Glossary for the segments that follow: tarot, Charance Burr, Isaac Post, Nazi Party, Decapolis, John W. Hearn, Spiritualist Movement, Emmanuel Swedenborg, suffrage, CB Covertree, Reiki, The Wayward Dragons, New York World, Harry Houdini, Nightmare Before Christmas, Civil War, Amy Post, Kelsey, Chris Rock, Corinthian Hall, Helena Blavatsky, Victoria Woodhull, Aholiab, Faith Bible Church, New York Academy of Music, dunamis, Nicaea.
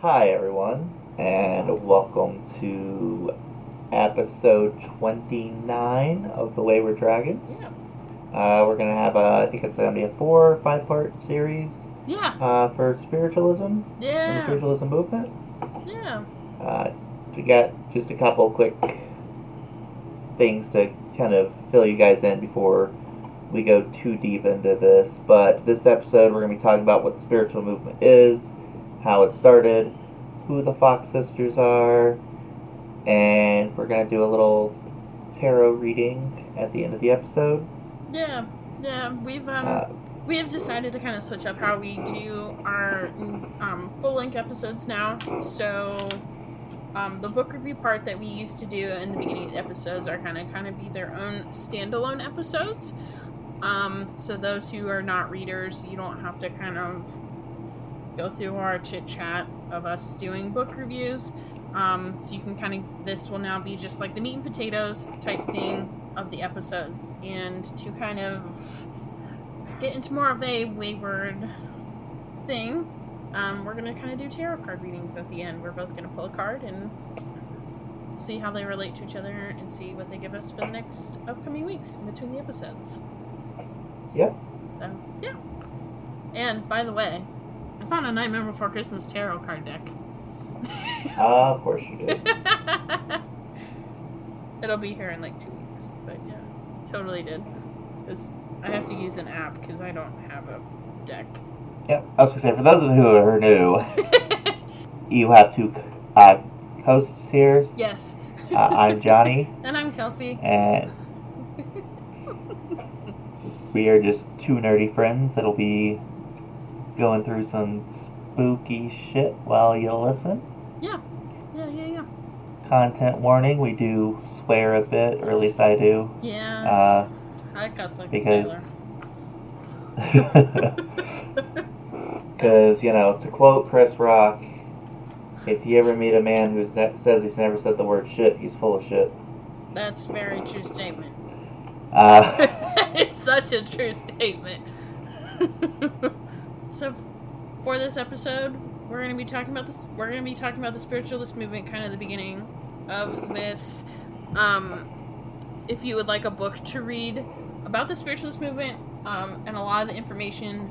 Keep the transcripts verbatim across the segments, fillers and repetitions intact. Hi, everyone, and welcome to episode twenty-nine of The Wayward Dragons. Yeah. Uh, we're going to have, a, I think it's going to be a four or five-part series. Yeah. Uh, for spiritualism. Yeah. And the spiritualism movement. Yeah. Uh, we got just a couple quick things to kind of fill you guys in before we go too deep into this. But this episode, we're going to be talking about what the spiritual movement is, how it started, who the Fox Sisters are, and we're going to do a little tarot reading at the end of the episode. Yeah, yeah, we've um, uh, we have decided to kind of switch up how we do our um, full-length episodes now, so um, the book review part that we used to do in the beginning of the episodes are kind of kind of be their own standalone episodes, um, so those who are not readers, you don't have to kind of go through our chit chat of us doing book reviews. Um, so you can kind of, this will now be just like the meat and potatoes type thing of the episodes. And to kind of get into more of a wayward thing, um, we're going to kind of do tarot card readings at the end. We're both going to pull a card and see how they relate to each other and see what they give us for the next upcoming weeks in between the episodes. Yep. So, yeah. And by the way, I found a Nightmare Before Christmas tarot card deck. uh, of course you did. It'll be here in like two weeks, but yeah, totally did. Cause I have to use an app because I don't have a deck. Yep. I was gonna say, for those of you who are new, you have two uh, hosts here. Yes. uh, I'm Johnny. And I'm Kelsey. And we are just two nerdy friends that'll be going through some spooky shit while you listen. Yeah. Yeah, yeah, yeah. Content warning, we do swear a bit, or at least I do. Yeah. Uh, I cuss like because... a sailor. Because, you know, to quote Chris Rock, if you ever meet a man who ne- says he's never said the word shit, he's full of shit. That's a very true statement. Uh, that is such a true statement. So, for this episode, we're going to be talking about this. We're going to be talking about the spiritualist movement, kind of the beginning of this. Um, if you would like a book to read about the spiritualist movement, um, and a lot of the information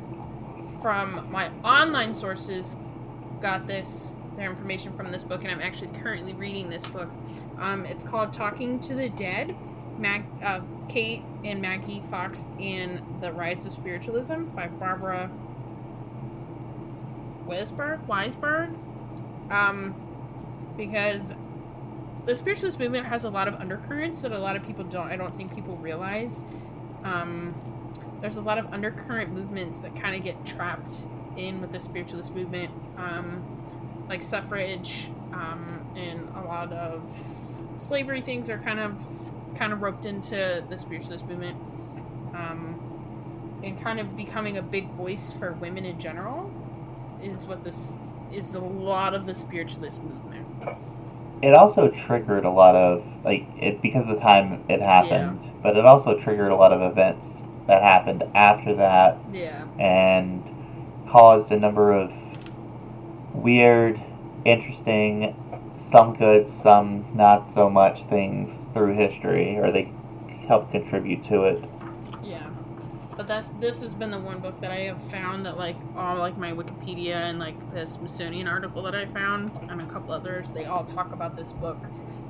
from my online sources got this their information from this book, and I'm actually currently reading this book. Um, it's called Talking to the Dead. Mag, uh, Kate and Maggie Fox and the Rise of Spiritualism by Barbara Weisberg, Weisberg, um, because the spiritualist movement has a lot of undercurrents that a lot of people don't, I don't think people realize. Um, there's a lot of undercurrent movements that kind of get trapped in with the spiritualist movement, um, like suffrage, um, and a lot of slavery things are kind of, kind of roped into the spiritualist movement, um, and kind of becoming a big voice for women in general. Is what this is a lot of the spiritualist movement. It also triggered a lot of like it because of the time it happened, yeah. But it also triggered a lot of events that happened after that. Yeah. And caused a number of weird, interesting, some good, some not so much things through history, or they helped contribute to it. But that's this has been the one book that I have found that, like, all, like, my Wikipedia and, like, the Smithsonian article that I found and a couple others, they all talk about this book.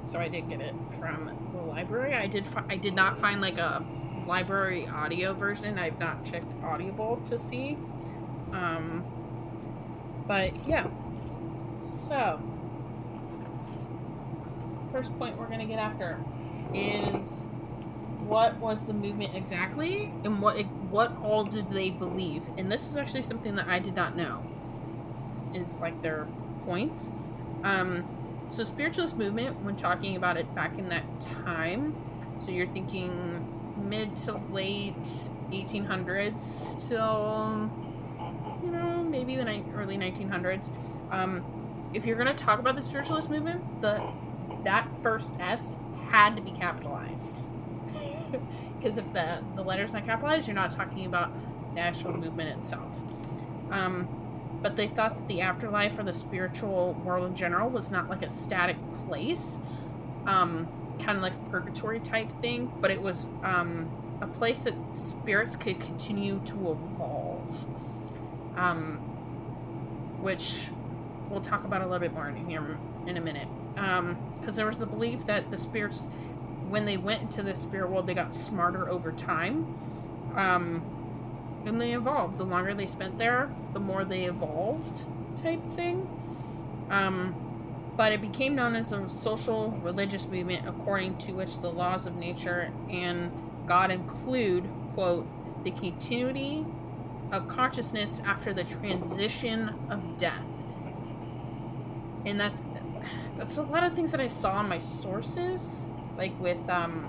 So I did get it from the library. I did fi- I did not find, like, a library audio version. I've not checked Audible to see. Um, but, yeah. So, first point we're going to get after is... what was the movement exactly, and what it, what all did they believe? And this is actually something that I did not know, is like their points. Um, so spiritualist movement, when talking about it back in that time, so you're thinking mid to late eighteen hundreds till, you know, maybe the ni- early nineteen hundreds. Um, if you're going to talk about the spiritualist movement, the that first S had to be capitalized. Because if the, the letter's not capitalized, you're not talking about the actual movement itself. Um, but they thought that the afterlife or the spiritual world in general was not like a static place, um, kind of like a purgatory type thing, but it was um, a place that spirits could continue to evolve, um, which we'll talk about a little bit more in here in a minute. Um, because there was the belief that the spirits, when they went into the spirit world, they got smarter over time. Um, and they evolved. The longer they spent there, the more they evolved type thing. Um, but it became known as a social religious movement, according to which the laws of nature and God include, quote, the continuity of consciousness after the transition of death. And that's, that's a lot of things that I saw in my sources, like with, um,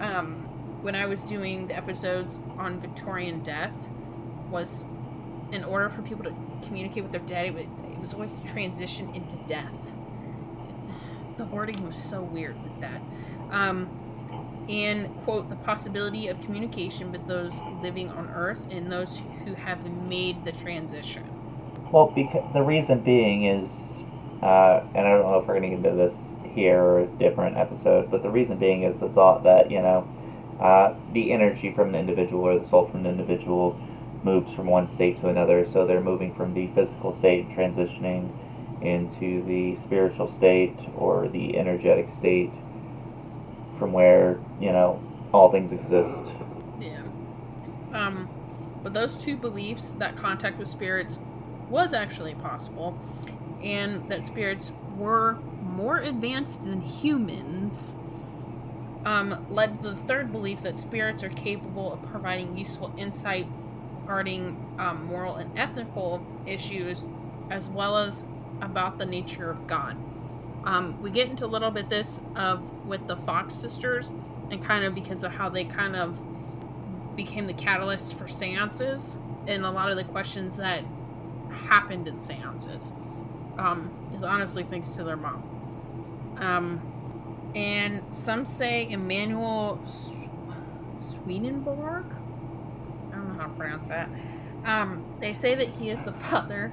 um, when I was doing the episodes on Victorian death, was in order for people to communicate with their dead, it was, it was always a transition into death. The wording was so weird with that. Um, and, quote, the possibility of communication with those living on Earth and those who have made the transition. Well, because the reason being is, uh, and I don't know if we're going to get into this here or a different episode, but the reason being is the thought that, you know, Uh, the energy from an individual or the soul from an individual moves from one state to another, so they're moving from the physical state and transitioning into the spiritual state or the energetic state from where, you know, all things exist. Yeah. Um, but those two beliefs, that contact with spirits was actually possible, and that spirits were more advanced than humans, Um, led to the third belief that spirits are capable of providing useful insight regarding um, moral and ethical issues, as well as about the nature of God. Um, we get into a little bit this of with the Fox sisters, and kind of because of how they kind of became the catalyst for seances and a lot of the questions that happened in seances um, is honestly thanks to their mom. Um, And some say Emmanuel Swedenborg? I don't know how to pronounce that. Um, they say that he is the father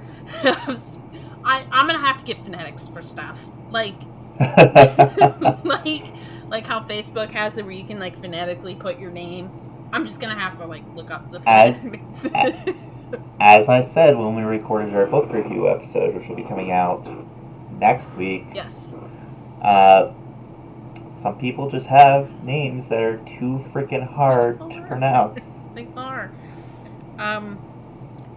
of... I, I'm going to have to get phonetics for stuff. Like, like, like how Facebook has it where you can, like, phonetically put your name. I'm just going to have to, like, look up the phonetics. As, as I said when we recorded our book review episode, which will be coming out next week. Yes. Uh... Some people just have names that are too freaking hard to pronounce. They are. Um,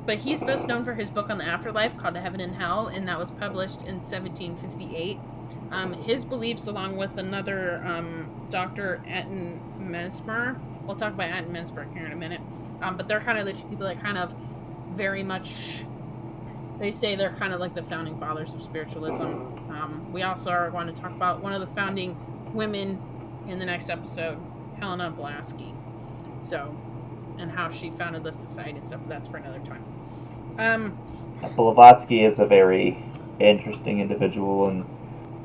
but he's best known for his book on the afterlife called Heaven and Hell, and that was published in seventeen fifty-eight. Um, his beliefs, along with another um, Doctor Anton Mesmer, we'll talk about Anton Mesmer here in a minute, um, but they're kind of the two people that kind of very much... They say they're kind of like the founding fathers of spiritualism. Um, we also are going to talk about one of the founding... women in the next episode, Helena Blavatsky. So, and how she founded the society and stuff, but that's for another time. Um, Blavatsky is a very interesting individual, and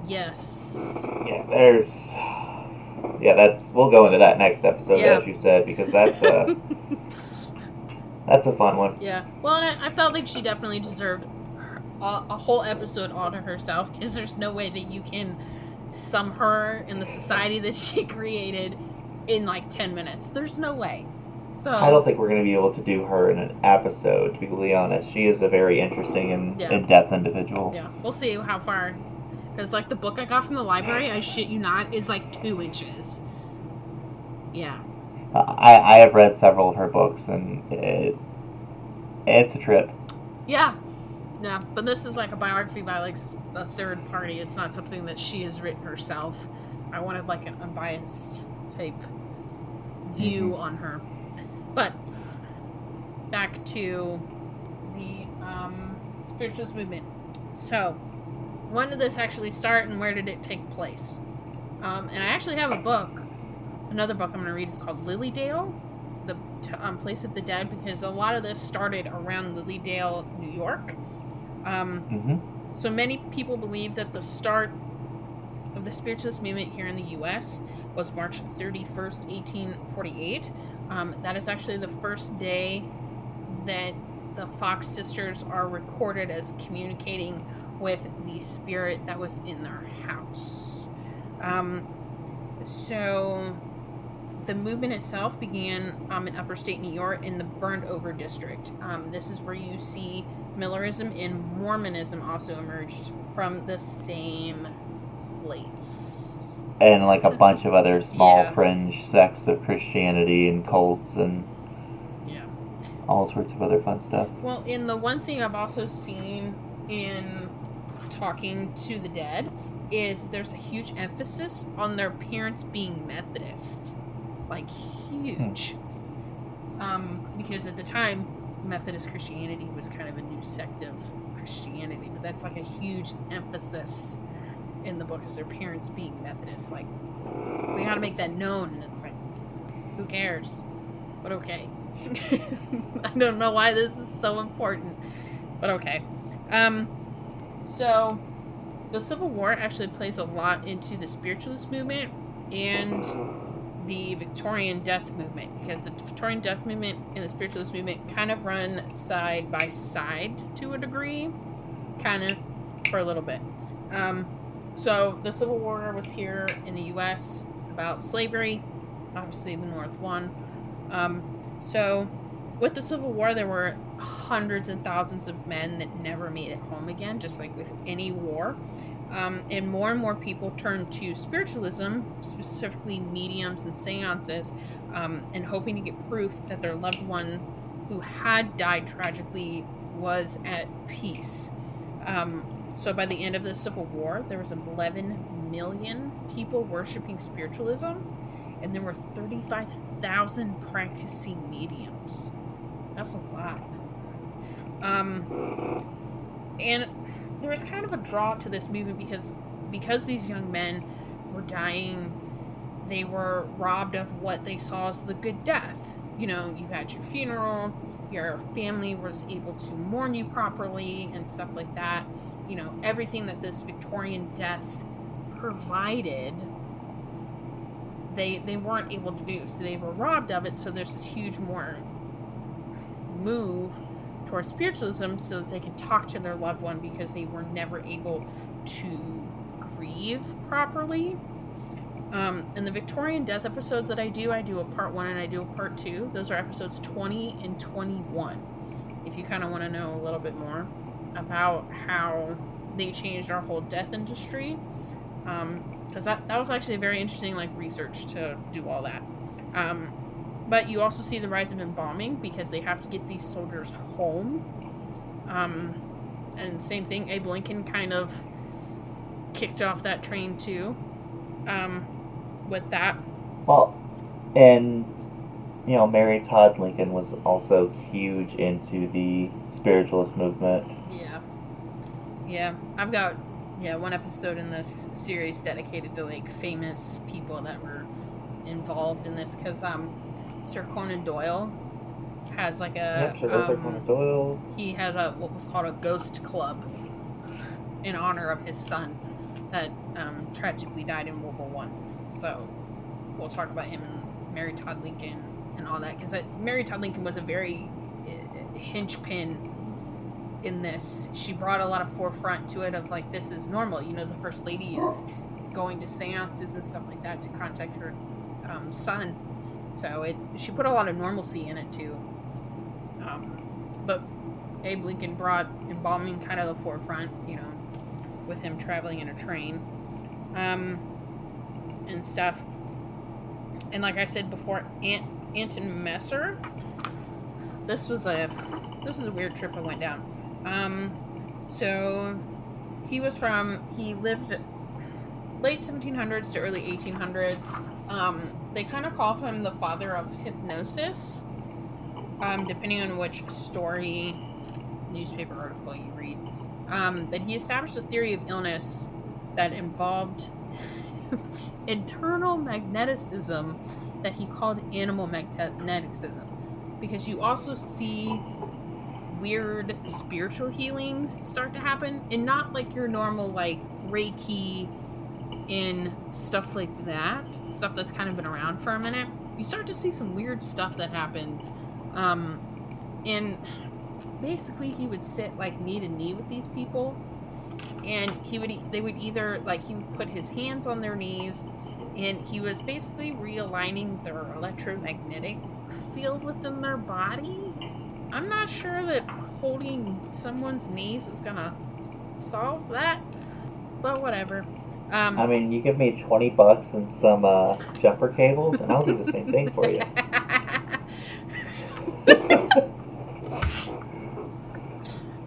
yes, yeah, there's, yeah, that's we'll go into that next episode, yeah. As you said, because that's a that's a fun one. Yeah, well, and I, I felt like she definitely deserved a, a whole episode all to herself, because there's no way that you can. Some her in the society that she created in like ten minutes. There's no way. So I don't think we're going to be able to do her in an episode, to be completely honest. She is a very interesting and yeah. in-depth individual. Yeah, we'll see how far. Because like the book I got from the library, I shit you not, is like two inches. Yeah. I, I have read several of her books, and it, it's a trip. Yeah. Yeah, but this is like a biography by like a third party. It's not something that she has written herself. I wanted like an unbiased type view mm-hmm. on her. But back to the um, spiritualist movement. So when did this actually start and where did it take place? Um, and I actually have a book, another book I'm going to read. It's called Lily Dale, the um, Place of the Dead, because a lot of this started around Lily Dale, New York. Um, mm-hmm. So many people believe that the start of the spiritualist movement here in the U S was March thirty-first, eighteen forty-eight. Um, that is actually the first day that the Fox Sisters are recorded as communicating with the spirit that was in their house. Um, so the movement itself began um, in upper state New York in the burned over district. Um, this is where you see Millerism and Mormonism also emerged from the same place. And like a bunch of other small yeah. fringe sects of Christianity and cults and yeah. all sorts of other fun stuff. Well, and the one thing I've also seen in Talking to the Dead is there's a huge emphasis on their parents being Methodist. Like, huge. Hmm. Um, because at the time, Methodist Christianity was kind of a new sect of Christianity, but that's like a huge emphasis in the book, is their parents being Methodist. Like, we gotta make that known, and it's like, who cares? But okay. I don't know why this is so important, but okay. Um, so, the Civil War actually plays a lot into the Spiritualist Movement and the Victorian Death Movement, because the Victorian Death Movement and the Spiritualist Movement kind of run side by side to a degree, kind of, for a little bit. Um, so the Civil War was here in the U S about slavery, obviously the North won. Um, so with the Civil War, there were hundreds and thousands of men that never made it home again, just like with any war. Um, and more and more people turned to spiritualism, specifically mediums and seances, um, and hoping to get proof that their loved one who had died tragically was at peace. Um, so by the end of the Civil War, there was eleven million people worshiping spiritualism, and there were thirty-five thousand practicing mediums. That's a lot. Um, and... There was kind of a draw to this movement because because these young men were dying, they were robbed of what they saw as the good death. You know, you had your funeral, your family was able to mourn you properly and stuff like that. You know, everything that this Victorian death provided, they they weren't able to do. So they were robbed of it. So there's this huge mourn move towards spiritualism so that they could talk to their loved one because they were never able to grieve properly. Um, and the Victorian death episodes that I do, I do a part one and I do a part two. Those are episodes twenty and twenty-one. If you kind of want to know a little bit more about how they changed our whole death industry. Um, because that, that was actually very interesting, like, research to do all that. Um, But you also see the rise of embalming because they have to get these soldiers home. Um, and same thing, Abe Lincoln kind of kicked off that train too um, with that. Well, and, you know, Mary Todd Lincoln was also huge into the spiritualist movement. Yeah. Yeah. I've got, yeah, one episode in this series dedicated to, like, famous people that were involved in this because, um... Sir Conan Doyle has like a yep, um, Sir Conan Doyle. He had a what was called a ghost club in honor of his son that um, tragically died in World War One. So we'll talk about him and Mary Todd Lincoln and all that because Mary Todd Lincoln was a very uh, hinge pin in this. She brought a lot of forefront to it of like this is normal. You know, the First Lady is going to seances and stuff like that to contact her um, son. So it she put a lot of normalcy in it too, um, but Abe Lincoln brought embalming kind of the forefront, you know, with him traveling in a train, um, and stuff. And like I said before, Ant Anton Mesmer. This was a this was a weird trip I went down. Um, so he was from he lived late seventeen hundreds to early eighteen hundreds. Um, they kind of call him the father of hypnosis, um, depending on which story, newspaper article you read. Um, but he established a theory of illness that involved internal magneticism that he called animal magneticism. Because you also see weird spiritual healings start to happen, and not like your normal, like, Reiki in stuff like that, stuff that's kind of been around for a minute. You start to see some weird stuff that happens. Um, and basically he would sit like knee to knee with these people, and he would they would either like he would put his hands on their knees, and he was basically realigning their electromagnetic field within their body. I'm not sure that holding someone's knees is gonna solve that, but whatever. Um, I mean, you give me twenty bucks and some uh, jumper cables, and I'll do the same thing for you.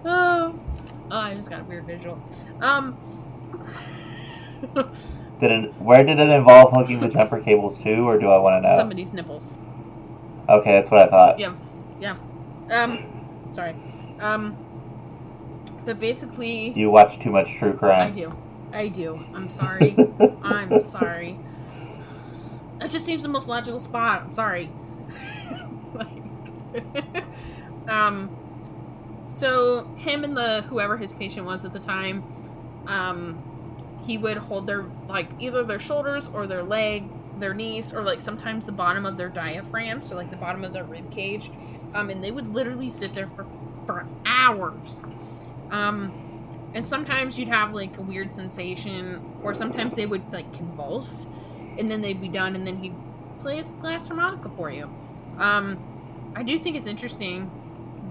oh, oh, I just got a weird visual. Um, did it? Where did it involve hooking the jumper cables to, or do I want to know? Somebody's nipples. Okay, that's what I thought. Yeah, yeah. Um, sorry. Um, but basically... You watch too much true crime. I do. I do. I'm sorry. I'm sorry. That just seems the most logical spot. I'm sorry. like, um, so him and the whoever his patient was at the time, um, he would hold their like either their shoulders or their leg, their knees, or like sometimes the bottom of their diaphragm, so like the bottom of their rib cage, um, and they would literally sit there for for hours, um. And sometimes you'd have, like, a weird sensation, or sometimes they would, like, convulse, and then they'd be done, and then he'd play his glass harmonica for you. Um, I do think it's interesting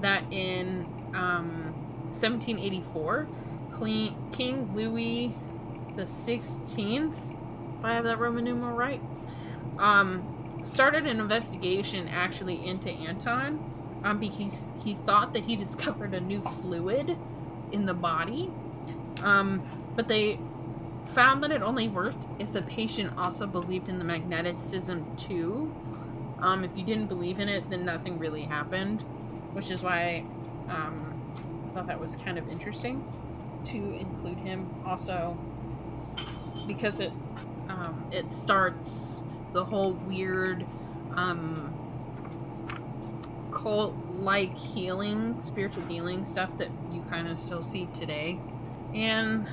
that in um, seventeen eighty-four, King Louis the Sixteenth, if I have that Roman numeral right, um, started an investigation, actually, into Anton, um, because he thought that he discovered a new fluid in the body, um, but they found that it only worked if the patient also believed in the magneticism too. Um, if you didn't believe in it, then nothing really happened, which is why um, I thought that was kind of interesting to include him also, because it um, it starts the whole weird um, cult-like healing, spiritual healing stuff that you kind of still see today. And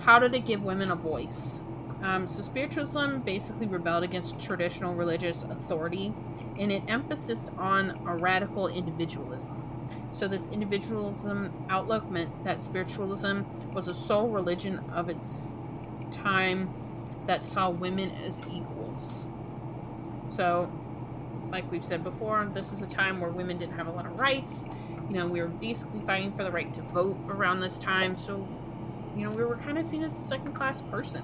how did it give women a voice? Um, so spiritualism basically rebelled against traditional religious authority, and it emphasized on a radical individualism. So this individualism outlook meant that spiritualism was a sole religion of its time that saw women as equals. So like we've said before, this is a time where women didn't have a lot of rights. You know, we were basically fighting for the right to vote around this time. So, you know, we were kind of seen as a second-class person.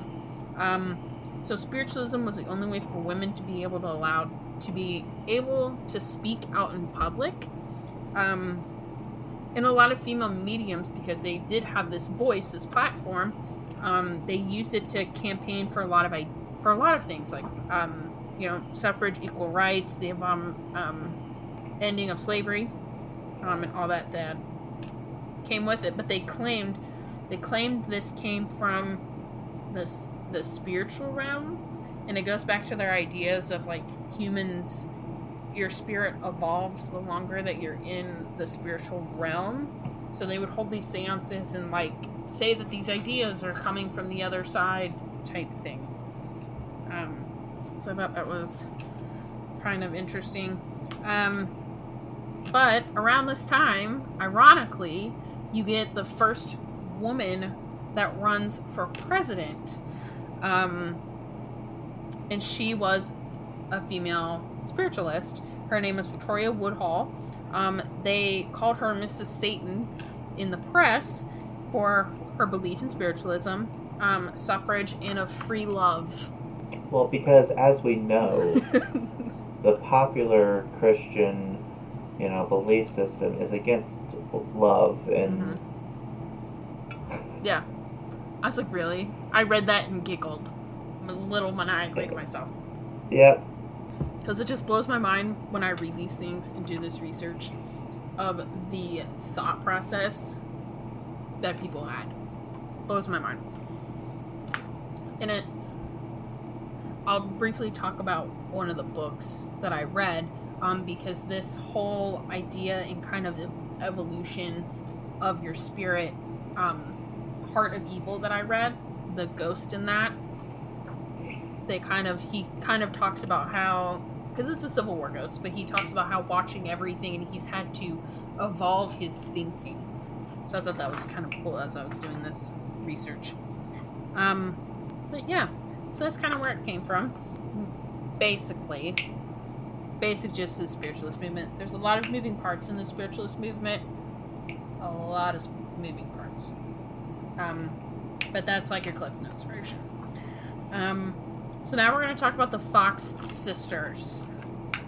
Um, so spiritualism was the only way for women to be able to allow, to be able to speak out in public. Um, and a lot of female mediums, because they did have this voice, this platform, um, they used it to campaign for a lot of, for a lot of things, like, um, you know, suffrage, equal rights, the um, um, ending of slavery. Um, and all that that came with it, but they claimed they claimed this came from the the spiritual realm, and it goes back to their ideas of like humans. Your spirit evolves the longer that you're in the spiritual realm, so they would hold these seances and like say that these ideas are coming from the other side type thing. Um, so I thought that was kind of interesting. Um, But around this time, ironically, you get the first woman that runs for president. Um, and she was a female spiritualist. Her name is Victoria Woodhull. Um, they called her Missus Satan in the press for her belief in spiritualism, um, suffrage, and of free love. Well, because as we know, the popular Christian... you know, belief system is against love and... Mm-hmm. Yeah. I was like, really? I read that and giggled. I'm a little maniacally to myself. Yep. Because it just blows my mind when I read these things and do this research of the thought process that people had. Blows my mind. And it... I'll briefly talk about one of the books that I read, Um, because this whole idea and kind of evolution of your spirit, um, Heart of Evil that I read, the ghost in that, they kind of, he kind of talks about how, because it's a Civil War ghost, but he talks about how watching everything, and he's had to evolve his thinking. So I thought that was kind of cool as I was doing this research. Um, but yeah, so that's kind of where it came from. Basically, basic gist of the spiritualist movement. There's a lot of moving parts in the spiritualist movement. A lot of moving parts. Um, but that's like your Cliff Notes version. Um, so now we're going to talk about the Fox Sisters.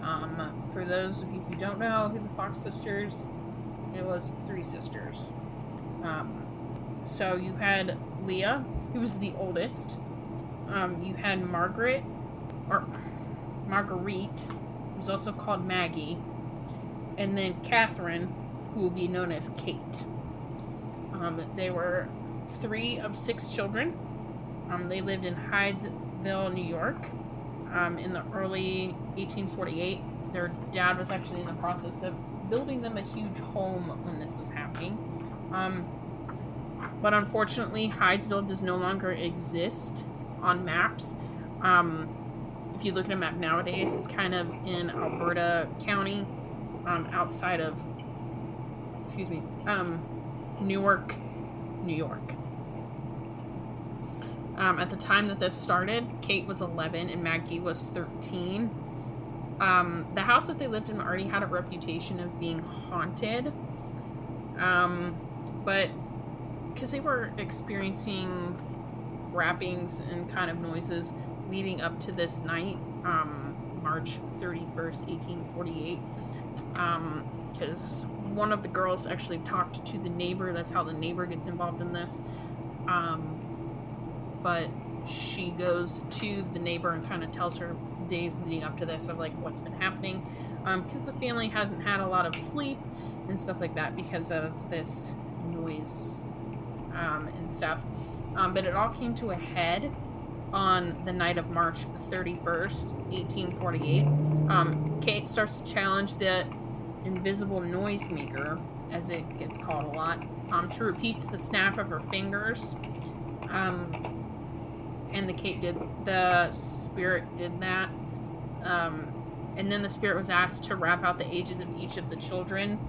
Um, for those of you who don't know who the Fox Sisters, it was three sisters. Um, so you had Leah, who was the oldest. Um, you had Margaret, or Marguerite, who's also called Maggie. And then Catherine, who will be known as Kate. Um, they were three of six children. Um, they lived in Hydesville, New York, um, in the early eighteen forty-eight. Their dad was actually in the process of building them a huge home when this was happening. Um, but unfortunately, Hydesville does no longer exist on maps. Um, if you look at a map nowadays, it's kind of in Alberta County, um, outside of, excuse me, um, Newark, New York. Um, at the time that this started, Kate was eleven and Maggie was thirteen. Um, the house that they lived in already had a reputation of being haunted. Um, but because they were experiencing rappings and kind of noises leading up to this night, um, March thirty-first, eighteen forty-eight, um, because one of the girls actually talked to the neighbor. That's how the neighbor gets involved in this. Um, but she goes to the neighbor and kind of tells her days leading up to this of like what's been happening, um, because the family hasn't had a lot of sleep and stuff like that because of this noise, um, and stuff. Um, but it all came to a head on the night of March thirty-first, eighteen forty-eight. Um, Kate starts to challenge the invisible noise maker, as it gets called a lot. Um, she repeats the snap of her fingers. Um, and the Kate did, the spirit did that. Um, and then the spirit was asked to rap out the ages of each of the children.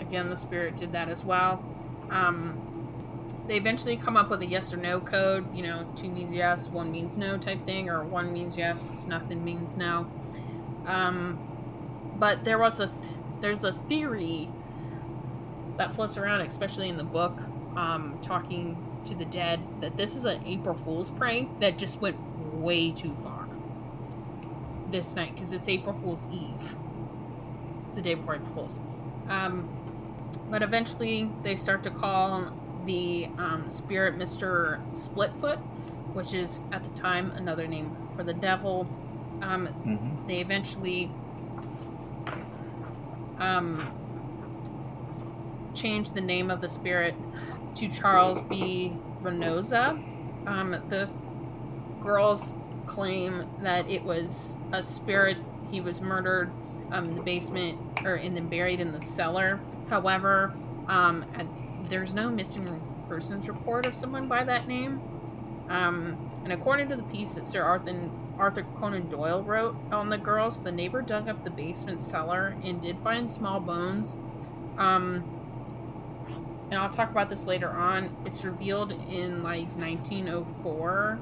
Again, the spirit did that as well. Um, they eventually come up with a yes or no code, you know, two means yes, one means no type thing, or one means yes, nothing means no. Um, but there was a, th- there's a theory that floats around, especially in the book, um, Talking to the Dead, that this is an April Fool's prank that just went way too far this night, because it's April Fool's Eve. It's the day before April Fool's. Um, but eventually they start to call the um, spirit Mister Splitfoot, which is at the time another name for the devil. Um, mm-hmm. They eventually um, changed the name of the spirit to Charles B. Renoza. Um, the girls claim that it was a spirit. He was murdered um, in the basement, or and then buried in the cellar. However, um, at, there's no missing persons report of someone by that name. Um, and according to the piece that Sir Arthur, Arthur Conan Doyle wrote on the girls, the neighbor dug up the basement cellar and did find small bones. Um... And I'll talk about this later on. It's revealed in like nineteen oh four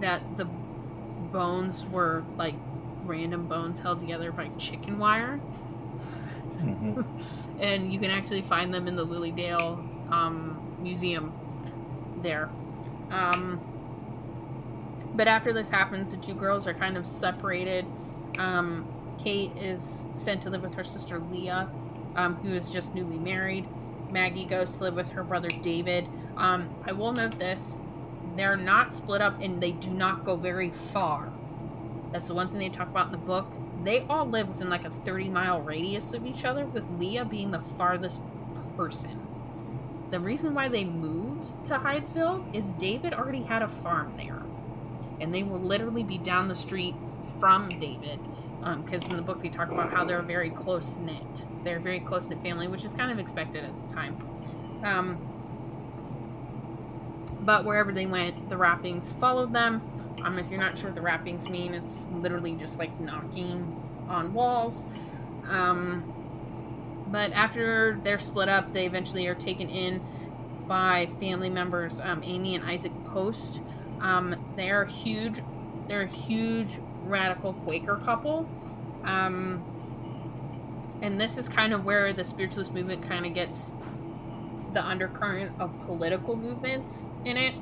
that the bones were like random bones held together by chicken wire. Mm-hmm. And you can actually find them in the Lily Dale um, museum there. Um, but after this happens, the two girls are kind of separated. Um, Kate is sent to live with her sister Leah, um, who is just newly married. Maggie goes to live with her brother David. Um, I will note this. They're not split up and they do not go very far. That's the one thing they talk about in the book. They all live within like a thirty mile radius of each other, with Leah being the farthest person. The reason why they moved to Hydesville is David already had a farm there. And they will literally be down the street from David. Because um, in the book they talk about how they're very close-knit. They're a very close-knit family, which is kind of expected at the time. Um, but wherever they went, the rappings followed them. Um, if you're not sure what the rappings mean, it's literally just like knocking on walls. Um, But after they're split up, they eventually are taken in by family members, um, Amy and Isaac Post. Um, they're huge. They're a huge radical Quaker couple. Um, and this is kind of where the spiritualist movement kind of gets the undercurrent of political movements in it,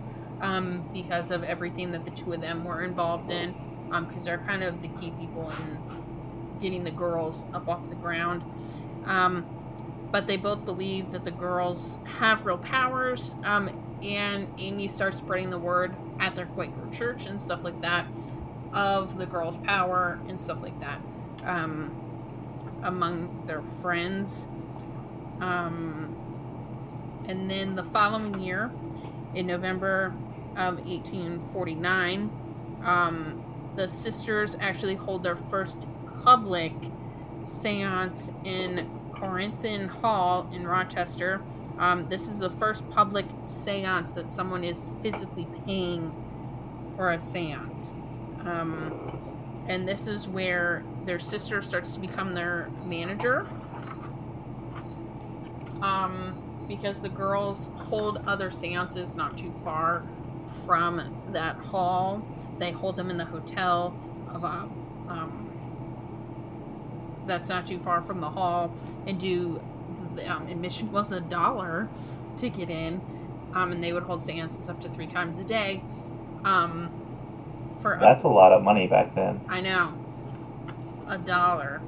um, because of everything that the two of them were involved in, um, because they're kind of the key people in getting the girls up off the ground. Um, but they both believe that the girls have real powers, um, and Amy starts spreading the word at their Quaker church and stuff like that of the girls' power and stuff like that, um, among their friends. Um, and then the following year, in November of eighteen forty-nine, um, the sisters actually hold their first public seance in Corinthian Hall in Rochester. Um, this is the first public seance that someone is physically paying for a seance. Um, and this is where their sister starts to become their manager, um, because the girls hold other seances not too far from that hall. They hold them in the hotel of a, um, that's not too far from the hall, and do um, admission was a dollar to get in, um, and they would hold seances up to three times a day. Um, for that's a, a lot of money back then. I know, a dollar,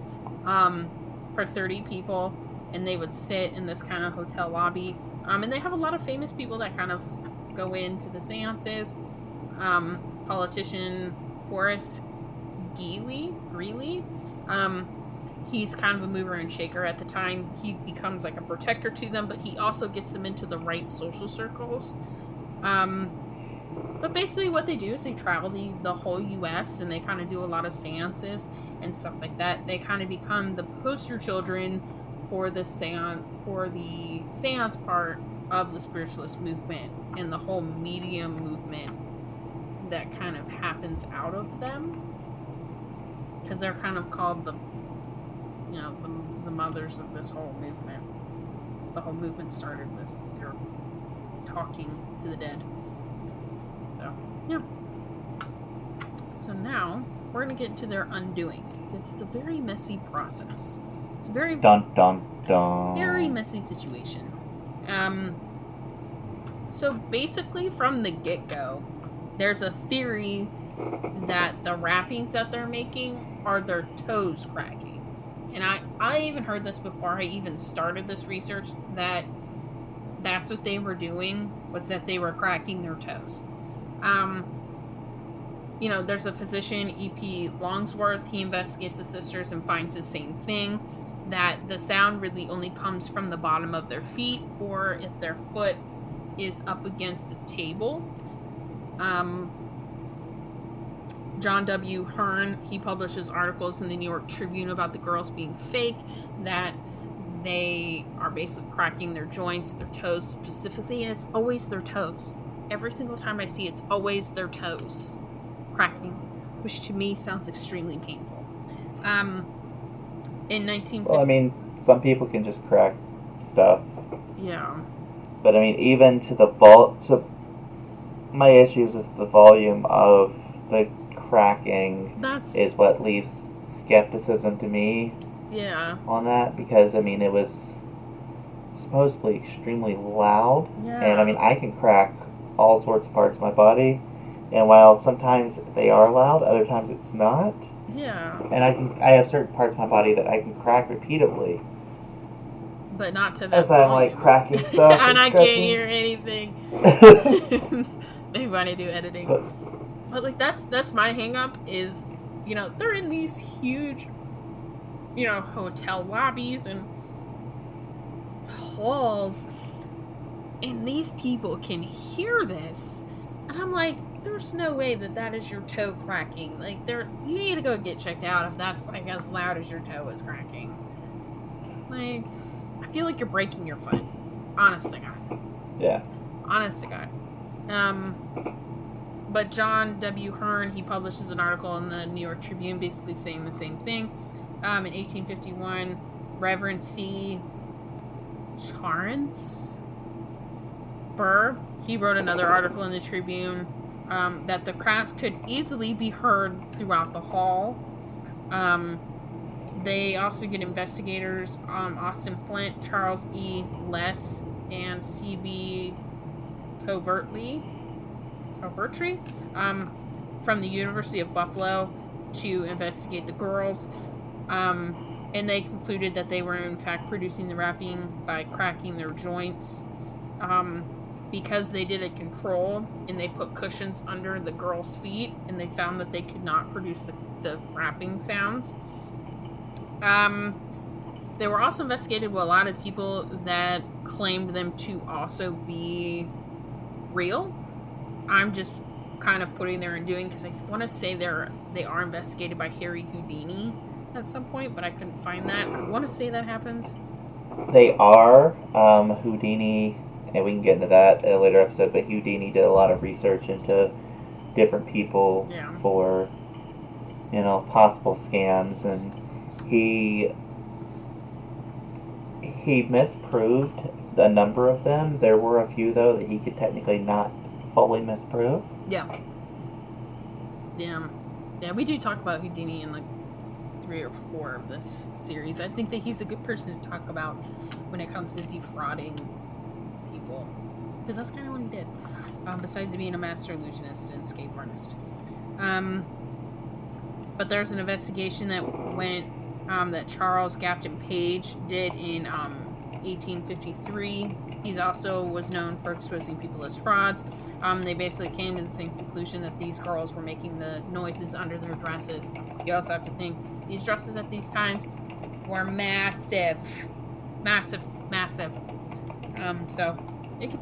um, for thirty people, and they would sit in this kind of hotel lobby. Um, and they have a lot of famous people that kind of go into the seances. Um, politician Horace Greeley, Greeley, um. He's kind of a mover and shaker at the time. He becomes like a protector to them, but he also gets them into the right social circles. Um, but basically what they do is they travel the, the whole U S and they kind of do a lot of seances and stuff like that. They kind of become the poster children for the seance, for the seance part of the spiritualist movement and the whole medium movement that kind of happens out of them. Because they're kind of called the You know, the, the mothers of this whole movement. The whole movement started with your Talking to the Dead. So, yeah. So now, we're going to get to their undoing. Because it's a very messy process. It's a very... Dun, dun, dun. Very messy situation. Um, so, basically, from the get-go, there's a theory that the wrappings that they're making are their toes cracking. And I, I even heard this before I even started this research, that that's what they were doing, was that they were cracking their toes. Um, you know, there's a physician, E P Longsworth. He investigates the sisters and finds the same thing, that the sound really only comes from the bottom of their feet, or if their foot is up against a table. Um... John W. Hearn, he publishes articles in the New York Tribune about the girls being fake, that they are basically cracking their joints, their toes specifically, and it's always their toes. Every single time I see it, it's always their toes cracking, which to me sounds extremely painful. Um, in nineteen fifty... Well, I mean, some people can just crack stuff. Yeah. But I mean, even to the vol... So my issues is the volume of the cracking That's... is what leaves skepticism to me. Yeah. On that, because I mean it was supposedly extremely loud. Yeah. And I mean I can crack all sorts of parts of my body, and while sometimes they are loud, other times it's not. Yeah. And I can I have certain parts of my body that I can crack repeatedly. But not to that. As I'm like cracking stuff. and, and I can't hear anything. Maybe when I do editing. But, But, like, that's that's my hang-up is, you know, they're in these huge, you know, hotel lobbies and halls, and these people can hear this. And I'm like, there's no way that that is your toe cracking. Like, there, you need to go get checked out if that's, like, as loud as your toe is cracking. Like, I feel like you're breaking your foot. Honest to God. Yeah. Honest to God. Um... But John W. Hearn, he publishes an article in the New York Tribune basically saying the same thing. Um, in eighteen fifty-one, Reverend C. Charance Burr. He wrote another article in the Tribune um, that the cracks could easily be heard throughout the hall. Um, they also get investigators um, Austin Flint, Charles E. Less, and C B Covertly, Covertree um, from the University of Buffalo to investigate the girls. Um, and they concluded that they were in fact producing the rapping by cracking their joints. Um, because they did a control and they put cushions under the girls' feet, and they found that they could not produce the, the rapping sounds. Um, they were also investigated with a lot of people that claimed them to also be real. I'm just kind of putting there and doing, because I want to say they're they are investigated by Harry Houdini at some point, but I couldn't find that. I want to say that happens. They are. Um, Houdini... And we can get into that in a later episode, but Houdini did a lot of research into different people yeah. for, you know, possible scams, and he he misproved a number of them. There were a few, though, that he could technically not fully misprove. Yeah. Yeah. Yeah, we do talk about Houdini in, like, three or four of this series. I think that he's a good person to talk about when it comes to defrauding people, because that's kind of what he did, um, besides being a master illusionist and escape artist. Um, but there's an investigation that went um, that Charles Grafton Page did in um, eighteen fifty-three. He's also was known for exposing people as frauds. Um, they basically came to the same conclusion that these girls were making the noises under their dresses. You also have to think these dresses at these times were massive, massive, massive. Um, so it could,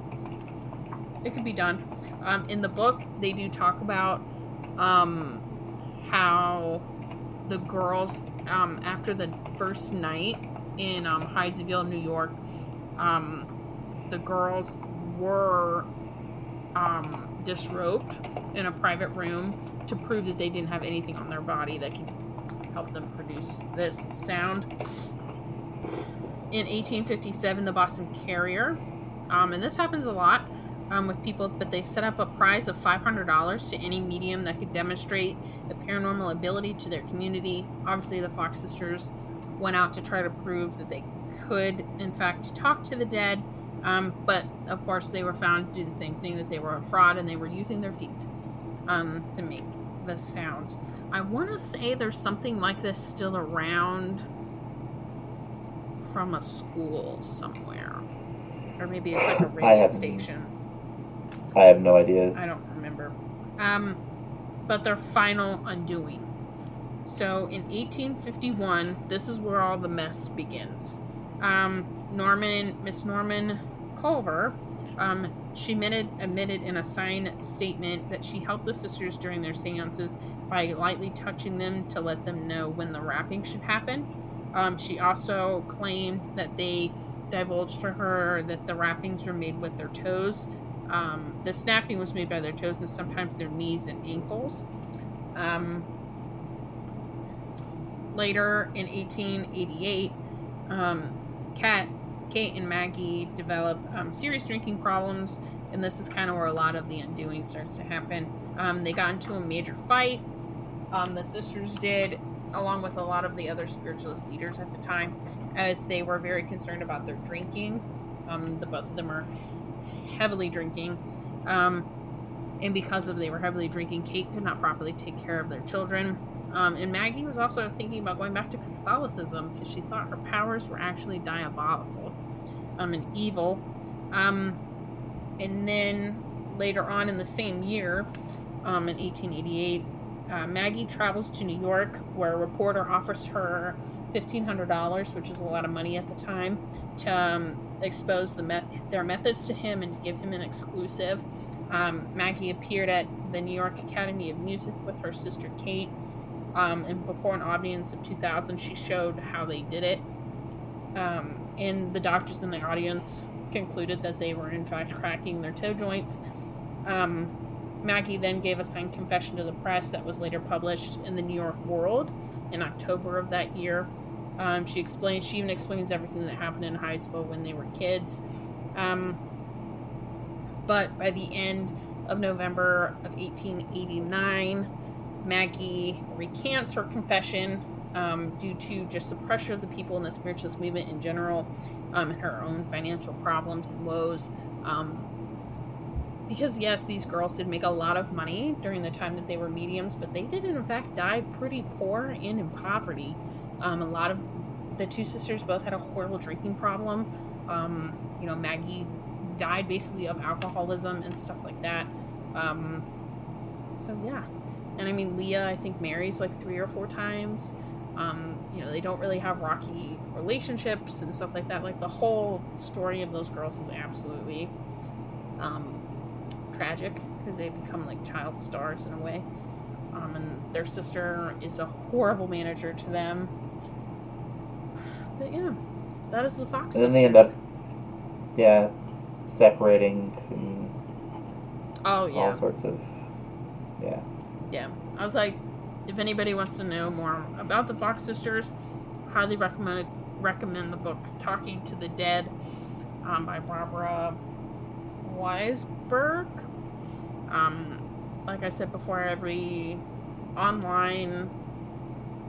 it could be done. Um, in the book, they do talk about, um, how the girls, um, after the first night in, um, Hydesville, New York, um, the girls were, um, disrobed in a private room to prove that they didn't have anything on their body that could help them produce this sound. In eighteen fifty-seven, the Boston Carrier, um, and this happens a lot um, with people, but they set up a prize of five hundred dollars to any medium that could demonstrate the paranormal ability to their community. Obviously, the Fox Sisters went out to try to prove that they could, in fact, talk to the dead, um, but, of course, they were found to do the same thing, that they were a fraud, and they were using their feet um, to make the sounds. I want to say there's something like this still around from a school somewhere, or maybe it's like a radio I station. I have no idea. I don't remember. Um, but their final undoing. So in eighteen fifty-one, this is where all the mess begins. Um, Norman, Miss Norman Culver, um, she admitted, admitted in a signed statement that she helped the sisters during their seances by lightly touching them to let them know when the rapping should happen. Um, she also claimed that they divulged to her that the wrappings were made with their toes. Um, the snapping was made by their toes and sometimes their knees and ankles. Um, later in eighteen eighty-eight, um, Kat, Kate and Maggie developed um, serious drinking problems, and this is kind of where a lot of the undoing starts to happen. Um, they got into a major fight. Um, the sisters did, along with a lot of the other spiritualist leaders at the time, as they were very concerned about their drinking. Um, the both of them are heavily drinking. Um, and because of they were heavily drinking, Kate could not properly take care of their children. Um, and Maggie was also thinking about going back to Catholicism because she thought her powers were actually diabolical um, and evil. Um, and then later on in the same year, um, in eighteen eighty-eight, Uh, Maggie travels to New York, where a reporter offers her fifteen hundred dollars, which is a lot of money at the time, to um, expose the met- their methods to him and to give him an exclusive. Um, Maggie appeared at the New York Academy of Music with her sister Kate, um, and before an audience of two thousand, she showed how they did it. Um, and the doctors in the audience concluded that they were, in fact, cracking their toe joints. Um... Maggie then gave a signed confession to the press that was later published in the New York World in October of that year. Um, she explains. She even explains everything that happened in Hydesville when they were kids. Um, but by the end of November of eighteen eighty-nine, Maggie recants her confession um, due to just the pressure of the people in the spiritualist movement in general, um, and her own financial problems and woes. Um, because yes, these girls did make a lot of money during the time that they were mediums, but they did in fact die pretty poor and in poverty. Um, a lot of the two sisters both had a horrible drinking problem. Um, you know, Maggie died basically of alcoholism and stuff like that. Um, so yeah. And I mean, Leah, I think, marries like three or four times. Um, you know, they don't really have rocky relationships and stuff like that. Like, the whole story of those girls is absolutely um, tragic, because they become like child stars in a way. Um, and their sister is a horrible manager to them. But yeah, that is the Fox Sisters. And then they end up, yeah, separating and oh, yeah. all sorts of, yeah. Yeah, I was like, if anybody wants to know more about the Fox Sisters, highly recommend recommend the book Talking to the Dead um, by Barbara Weisberg. Um, like I said before, every online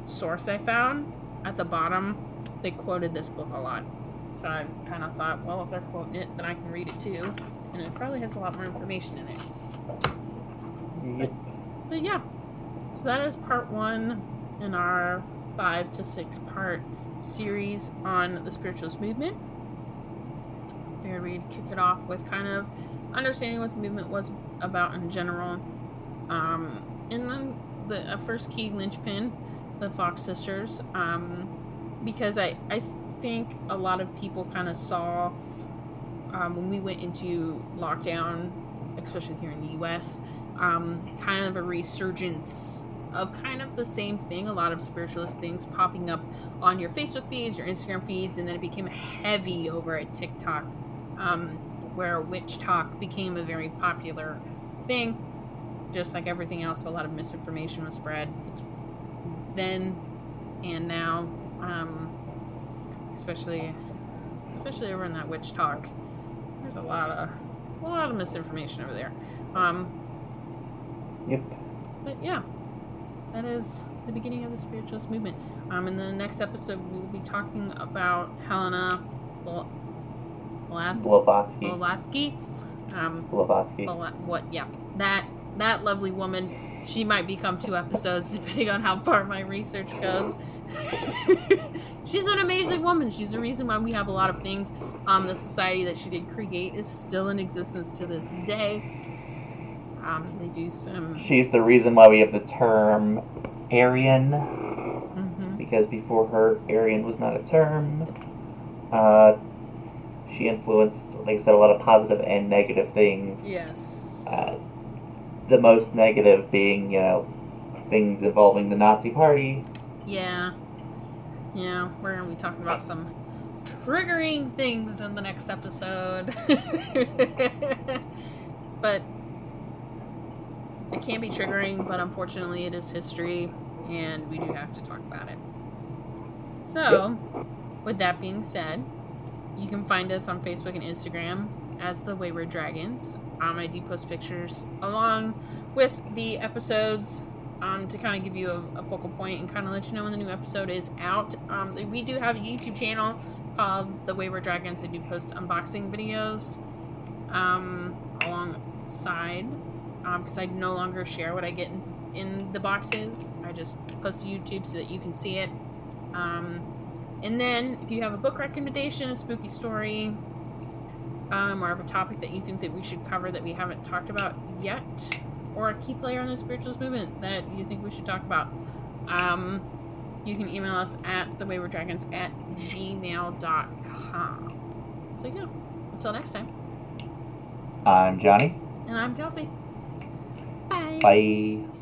source I found, at the bottom, they quoted this book a lot. So I kind of thought, well, if they're quoting it, then I can read it too. And it probably has a lot more information in it. Yep. But yeah, so that is part one in our five to six part series on the spiritualist movement. I figured we'd kick it off with kind of understanding what the movement was about in general. Um, and then the uh, first key linchpin, the Fox Sisters, um, because I, I think a lot of people kind of saw um, when we went into lockdown, especially here in the U S, Um, kind of a resurgence of kind of the same thing, a lot of spiritualist things popping up on your Facebook feeds, your Instagram feeds, and then it became heavy over at TikTok, um, where witch talk became a very popular thing. Just like everything else, a lot of misinformation was spread. It's then and now, um, especially especially over in that witch talk, there's a lot of a lot of misinformation over there. Um, Yep. But yeah, that is the beginning of the spiritualist movement. Um, in the next episode, we will be talking about Helena Blavatsky. Blavatsky. Um, Blavatsky. Bla- what? Yeah, that that lovely woman. She might become two episodes depending on how far my research goes. She's an amazing woman. She's the reason why we have a lot of things. Um, the society that she did create is still in existence to this day. Um, they do some... She's the reason why we have the term Aryan, mm-hmm. because before her, Aryan was not a term. Uh, she influenced, like I said, a lot of positive and negative things. Yes. Uh, the most negative being, you know, things involving the Nazi Party. Yeah. Yeah, we're going to be talking about some triggering things in the next episode. But... it can be triggering, but unfortunately it is history, and we do have to talk about it. So, with that being said, you can find us on Facebook and Instagram as The Wayward Dragons. Um, I do post pictures along with the episodes um, to kind of give you a, a focal point and kind of let you know when the new episode is out. Um, we do have a YouTube channel called The Wayward Dragons. I do post unboxing videos um, alongside... because um, I no longer share what I get in, in the boxes. I just post to YouTube so that you can see it. Um, and then, if you have a book recommendation, a spooky story, um, or a topic that you think that we should cover that we haven't talked about yet, or a key player in the spiritualist movement that you think we should talk about, um, you can email us at thewaywarddragons at gmail dot com. So yeah, until next time. I'm Johnny. And I'm Kelsey. Bye. Bye.